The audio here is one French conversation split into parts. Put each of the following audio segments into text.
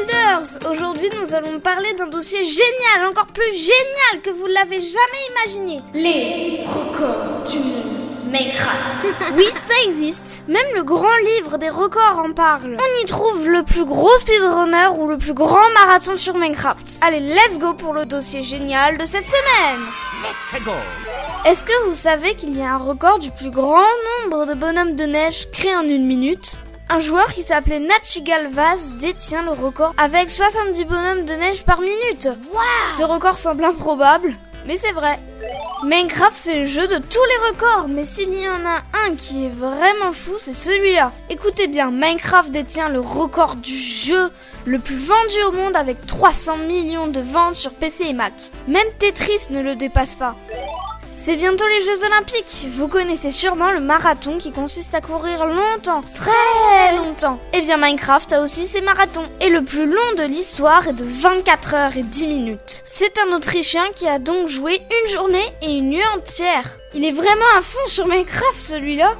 builders. Aujourd'hui, nous allons parler d'un dossier génial, encore plus génial que vous l'avez jamais imaginé. Les records du monde Minecraft. Oui, ça existe. Même le grand livre des records en parle. On y trouve le plus gros speedrunner ou le plus grand marathon sur Minecraft. Allez, let's go pour le dossier génial de cette semaine. Let's go. Est-ce que vous savez qu'il y a un record du plus grand nombre de bonhommes de neige créés en une minute ? Un joueur qui s'appelait Nachi Galvaz détient le record avec 70 bonhommes de neige par minute. Wow. Ce record semble improbable, mais c'est vrai. Minecraft, c'est le jeu de tous les records, mais s'il y en a un qui est vraiment fou, c'est celui-là. Écoutez bien, Minecraft détient le record du jeu le plus vendu au monde avec 300 millions de ventes sur PC et Mac. Même Tetris ne le dépasse pas. C'est bientôt les Jeux Olympiques. Vous connaissez sûrement le marathon qui consiste à courir longtemps, très longtemps. Eh bien Minecraft a aussi ses marathons. Et le plus long de l'histoire est de 24 heures et 10 minutes. C'est un Autrichien qui a donc joué une journée et une nuit entière. Il est vraiment à fond sur Minecraft celui-là.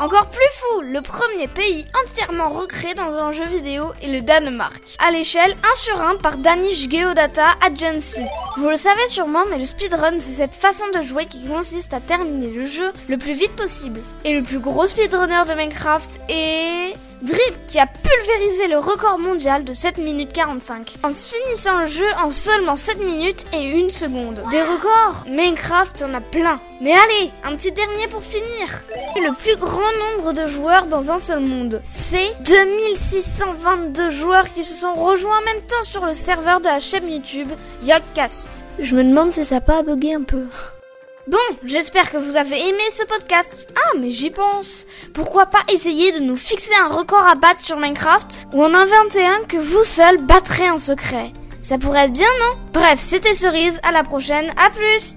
Encore plus fou, le premier pays entièrement recréé dans un jeu vidéo est le Danemark, à l'échelle 1 sur 1 par Danish Geodata Agency. Vous le savez sûrement, mais le speedrun, c'est cette façon de jouer qui consiste à terminer le jeu le plus vite possible. Et le plus gros speedrunner de Minecraft est... Drip, qui a pulvérisé le record mondial de 7 minutes 45 en finissant le jeu en seulement 7 minutes et 1 seconde. Des records, Minecraft en a plein. Mais allez, un petit dernier pour finir. Le plus grand nombre de joueurs dans un seul monde, c'est 2622 joueurs qui se sont rejoints en même temps sur le serveur de la chaîne YouTube Yogscast. Je me demande si ça n'a pas bugué un peu. Bon, j'espère que vous avez aimé ce podcast. Ah, mais j'y pense. Pourquoi pas essayer de nous fixer un record à battre sur Minecraft ou en inventer un que vous seul battrez en secret. Ça pourrait être bien, non ? Bref, c'était Cerise, à la prochaine, à plus !